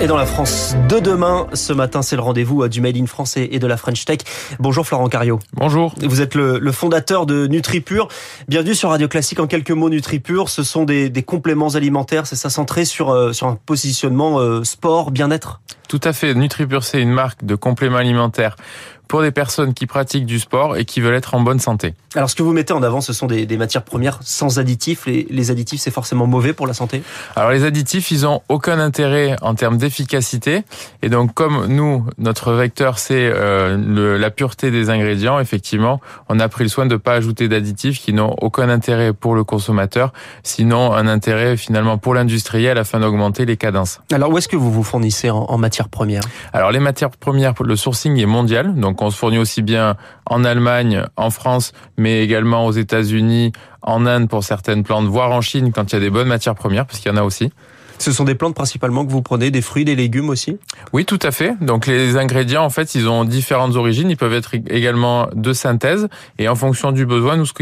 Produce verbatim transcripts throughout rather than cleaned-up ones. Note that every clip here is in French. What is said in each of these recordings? Et dans la France de demain, ce matin, c'est le rendez-vous du Made in France et de la French Tech. Bonjour Florent Carrio. Bonjour. Vous êtes le, le fondateur de Nutripure. Bienvenue sur Radio Classique. En quelques mots, Nutripure, ce sont des, des compléments alimentaires, c'est ça, centré sur, euh, sur un positionnement euh, sport, bien-être ? Tout à fait. Nutripure, c'est une marque de compléments alimentaires pour des personnes qui pratiquent du sport et qui veulent être en bonne santé. Alors, ce que vous mettez en avant, ce sont des, des matières premières sans additifs. Les, les additifs, c'est forcément mauvais pour la santé ? Alors, les additifs, ils n'ont aucun intérêt en termes d'efficacité. Et donc, comme nous, notre vecteur, c'est euh, le, la pureté des ingrédients, effectivement, on a pris le soin de ne pas ajouter d'additifs qui n'ont aucun intérêt pour le consommateur, sinon un intérêt, finalement, pour l'industriel afin d'augmenter les cadences. Alors, où est-ce que vous vous fournissez en, en matières premières ? Alors, les matières premières, le sourcing est mondial, donc on se fournit aussi bien en Allemagne, en France, mais également aux États-Unis, en Inde pour certaines plantes, voire en Chine quand il y a des bonnes matières premières, parce qu'il y en a aussi. Ce sont des plantes principalement que vous prenez, des fruits, des légumes aussi ? Oui, tout à fait. Donc les ingrédients, en fait, ils ont différentes origines. Ils peuvent être également de synthèse. Et en fonction du besoin, nous, ce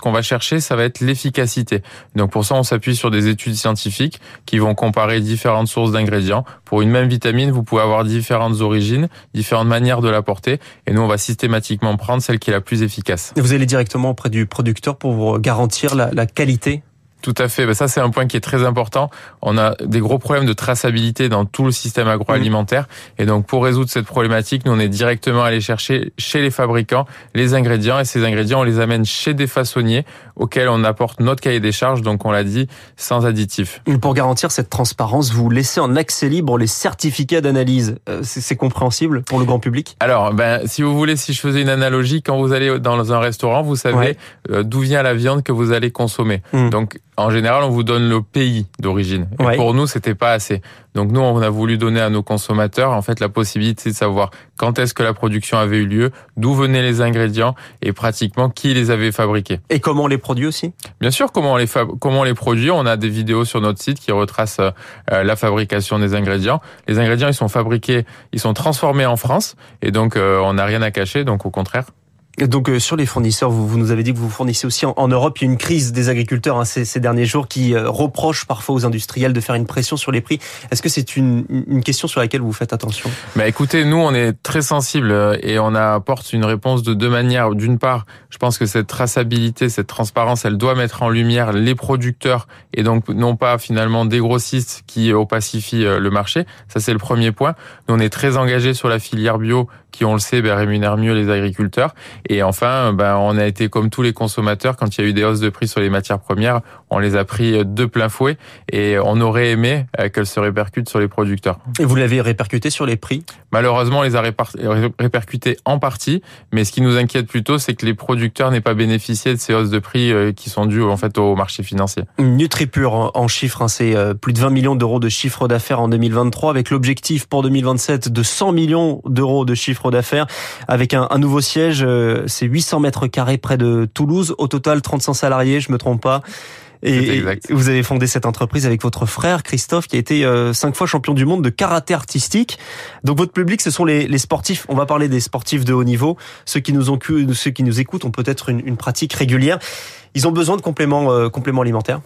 qu'on va chercher, ça va être l'efficacité. Donc pour ça, on s'appuie sur des études scientifiques qui vont comparer différentes sources d'ingrédients. Pour une même vitamine, vous pouvez avoir différentes origines, différentes manières de l'apporter. Et nous, on va systématiquement prendre celle qui est la plus efficace. Et vous allez directement auprès du producteur pour vous garantir la, la qualité ? Tout à fait. Ben ça, c'est un point qui est très important. On a des gros problèmes de traçabilité dans tout le système agroalimentaire. Et donc, pour résoudre cette problématique, nous, on est directement allé chercher chez les fabricants les ingrédients. Et ces ingrédients, on les amène chez des façonniers auxquels on apporte notre cahier des charges. Donc, on l'a dit, sans additifs. Pour garantir cette transparence, vous laissez en accès libre les certificats d'analyse. C'est, c'est compréhensible pour le grand public ? Alors, ben, si vous voulez, si je faisais une analogie, quand vous allez dans un restaurant, vous savez ouais. d'où vient la viande que vous allez consommer. Mmh. Donc, en général, on vous donne le pays d'origine. Et ouais. pour nous, c'était pas assez. Donc nous, on a voulu donner à nos consommateurs, en fait, la possibilité de savoir quand est-ce que la production avait eu lieu, d'où venaient les ingrédients et pratiquement qui les avait fabriqués. Et comment on les produit aussi ? Bien sûr, comment on les fab- comment on les produit. On a des vidéos sur notre site qui retracent euh, la fabrication des ingrédients. Les ingrédients, ils sont fabriqués, ils sont transformés en France. Et donc, euh, on n'a rien à cacher. Donc, au contraire. Donc euh, sur les fournisseurs, vous, vous nous avez dit que vous fournissez aussi en, en Europe. Il y a une crise des agriculteurs hein, ces, ces derniers jours qui euh, reproche parfois aux industriels de faire une pression sur les prix. Est-ce que c'est une, une question sur laquelle vous faites attention ? Bah, écoutez, nous on est très sensibles et on apporte une réponse de deux manières. D'une part, je pense que cette traçabilité, cette transparence, elle doit mettre en lumière les producteurs et donc non pas finalement des grossistes qui opacifient le marché. Ça c'est le premier point. Nous on est très engagés sur la filière bio qui, on le sait, bah, rémunère mieux les agriculteurs. Et enfin, ben, on a été comme tous les consommateurs, quand il y a eu des hausses de prix sur les matières premières, on les a pris de plein fouet et on aurait aimé qu'elles se répercutent sur les producteurs. Et vous l'avez répercuté sur les prix ? Malheureusement, on les a répercutés en partie, mais ce qui nous inquiète plutôt, c'est que les producteurs n'aient pas bénéficié de ces hausses de prix qui sont dues en fait au marché financier. Nutripure en chiffres, c'est plus de vingt millions d'euros de chiffre d'affaires en deux mille vingt-trois, avec l'objectif pour deux mille vingt-sept de cent millions d'euros de chiffre d'affaires, avec un, un nouveau siège. C'est huit cents mètres carrés près de Toulouse. Au total, trente-cinq salariés, je me trompe pas. Et vous avez fondé cette entreprise avec votre frère, Christophe, qui a été euh, cinq fois champion du monde de karaté artistique. Donc votre public, ce sont les, les sportifs. On va parler des sportifs de haut niveau. Ceux qui nous, ont, ceux qui nous écoutent ont peut-être une, une pratique régulière. Ils ont besoin de compléments, euh, compléments alimentaires.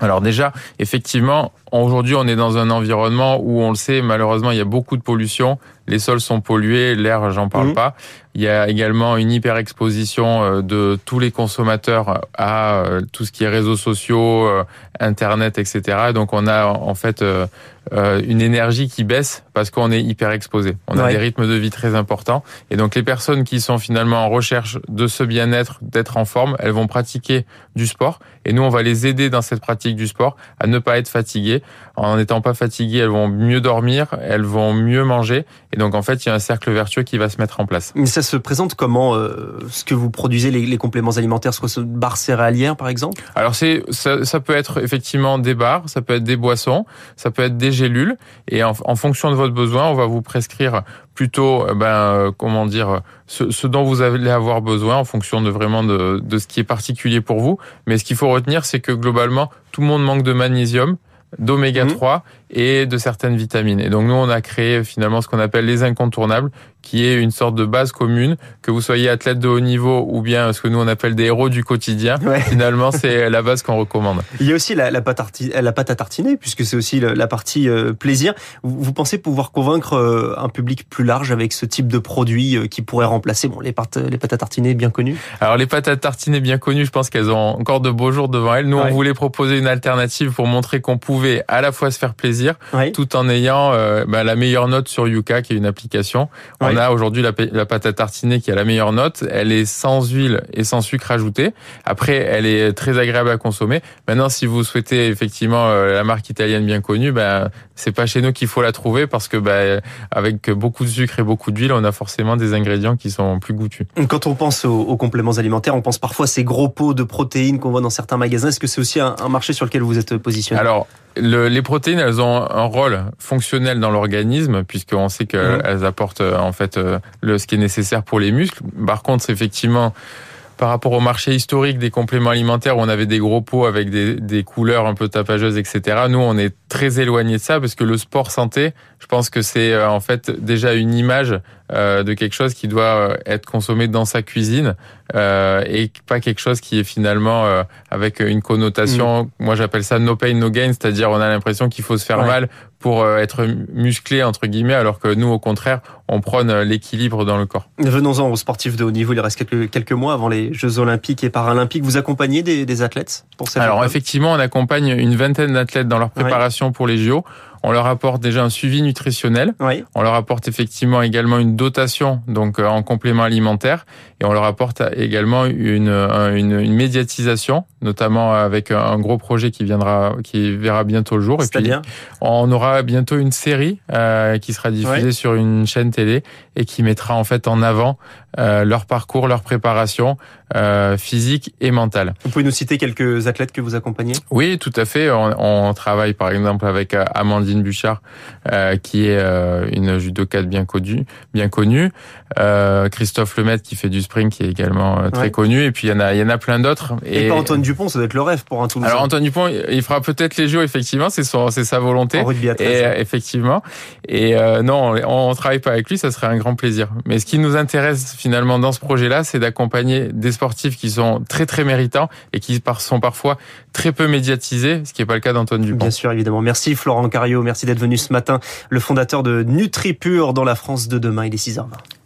Alors déjà, effectivement, aujourd'hui, on est dans un environnement où, on le sait, malheureusement, il y a beaucoup de pollution. Les sols sont pollués, l'air, j'en parle mmh. pas. Il y a également une hyperexposition de tous les consommateurs à tout ce qui est réseaux sociaux, Internet, et cetera. Donc, on a en fait une énergie qui baisse parce qu'on est hyperexposé. On ouais. a des rythmes de vie très importants. Et donc, les personnes qui sont finalement en recherche de ce bien-être, d'être en forme, elles vont pratiquer du sport. Et nous, on va les aider dans cette pratique du sport à ne pas être fatiguées. En n'étant pas fatiguées, elles vont mieux dormir, elles vont mieux manger. Et donc, en fait, il y a un cercle vertueux qui va se mettre en place. Mais ça se présente comment euh, ce que vous produisez, les, les compléments alimentaires, ce barres céréalières, par exemple ? Alors, c'est ça, ça peut être effectivement des barres, ça peut être des boissons, ça peut être des gélules. Et en, en fonction de votre besoin, on va vous prescrire plutôt, ben, euh, comment dire, ce, ce dont vous allez avoir besoin en fonction de vraiment de, de ce qui est particulier pour vous. Mais ce qu'il faut retenir, c'est que globalement, tout le monde manque de magnésium, d'oméga trois et de certaines vitamines. Et donc nous, on a créé finalement ce qu'on appelle les incontournables, qui est une sorte de base commune, que vous soyez athlète de haut niveau ou bien ce que nous on appelle des héros du quotidien. Ouais. Finalement, c'est la base qu'on recommande. Il y a aussi la, la, pâte, à, la pâte à tartiner, puisque c'est aussi la, la partie euh, plaisir. Vous, vous pensez pouvoir convaincre euh, un public plus large avec ce type de produit euh, qui pourrait remplacer bon les pâtes, les pâtes à tartiner bien connues? Alors les pâtes à tartiner bien connues, je pense qu'elles ont encore de beaux jours devant elles. Nous, ouais. on voulait proposer une alternative pour montrer qu'on pouvait à la fois se faire plaisir, ouais. tout en ayant euh, bah, la meilleure note sur Yuka, qui est une application. Ouais. On a aujourd'hui la, la pâte à tartiner qui a la meilleure note. Elle est sans huile et sans sucre ajouté. Après, elle est très agréable à consommer. Maintenant, si vous souhaitez effectivement euh, la marque italienne bien connue, ben c'est pas chez nous qu'il faut la trouver, parce que ben avec beaucoup de sucre et beaucoup d'huile, on a forcément des ingrédients qui sont plus goûtus. Quand on pense aux, aux compléments alimentaires, on pense parfois à ces gros pots de protéines qu'on voit dans certains magasins. Est-ce que c'est aussi un, un marché sur lequel vous êtes positionné? Alors, le, les protéines, elles ont un rôle fonctionnel dans l'organisme, puisqu'on sait qu'elles mmh. apportent en fait le, ce qui est nécessaire pour les muscles. Par contre, effectivement, par rapport au marché historique des compléments alimentaires, où on avait des gros pots avec des, des couleurs un peu tapageuses, et cetera. Nous, on est très éloigné de ça, parce que le sport santé, je pense que c'est en fait déjà une image euh, de quelque chose qui doit être consommé dans sa cuisine euh, et pas quelque chose qui est finalement euh, avec une connotation. Mmh. Moi, j'appelle ça no pain no gain, c'est-à-dire on a l'impression qu'il faut se faire ouais. mal pour être musclé, entre guillemets, alors que nous, au contraire, on prône l'équilibre dans le corps. Venons-en aux sportifs de haut niveau. Il reste quelques, quelques mois avant les Jeux Olympiques et Paralympiques. Vous accompagnez des, des athlètes pour cette Alors, effectivement, on accompagne une vingtaine d'athlètes dans leur préparation ouais. pour les J O. On leur apporte déjà un suivi nutritionnel. Oui. On leur apporte effectivement également une dotation, donc en complément alimentaire, et on leur apporte également une, une, une médiatisation, notamment avec un gros projet qui viendra, qui verra bientôt le jour. C'est-à-dire ? Et puis, on aura bientôt une série euh, qui sera diffusée oui. sur une chaîne télé et qui mettra en fait en avant euh, leur parcours, leur préparation euh, physique et mentale. Vous pouvez nous citer quelques athlètes que vous accompagnez ? Oui, tout à fait. On, on travaille par exemple avec Amandine Bouchard, euh, qui est euh, une judokate bien connue, bien connue. Euh, Christophe Lemaitre qui fait du sprint, qui est également euh, très ouais. connu. Et puis il y en a, il y en a plein d'autres. Et, et pas Antoine Dupont, ça doit être le rêve pour un Toulousain. Alors Antoine Dupont, il fera peut-être les Jeux, effectivement, c'est son, c'est sa volonté. En rugby à treize, et, hein. Effectivement. Et euh, non, on, on travaille pas avec lui, ça serait un grand plaisir. Mais ce qui nous intéresse finalement dans ce projet-là, c'est d'accompagner des sportifs qui sont très très méritants et qui sont parfois très peu médiatisés, ce qui n'est pas le cas d'Antoine Dupont. Bien sûr, évidemment. Merci Florent Carrio. Merci d'être venu ce matin, le fondateur de Nutripure dans la France de demain. Il est six heures vingt.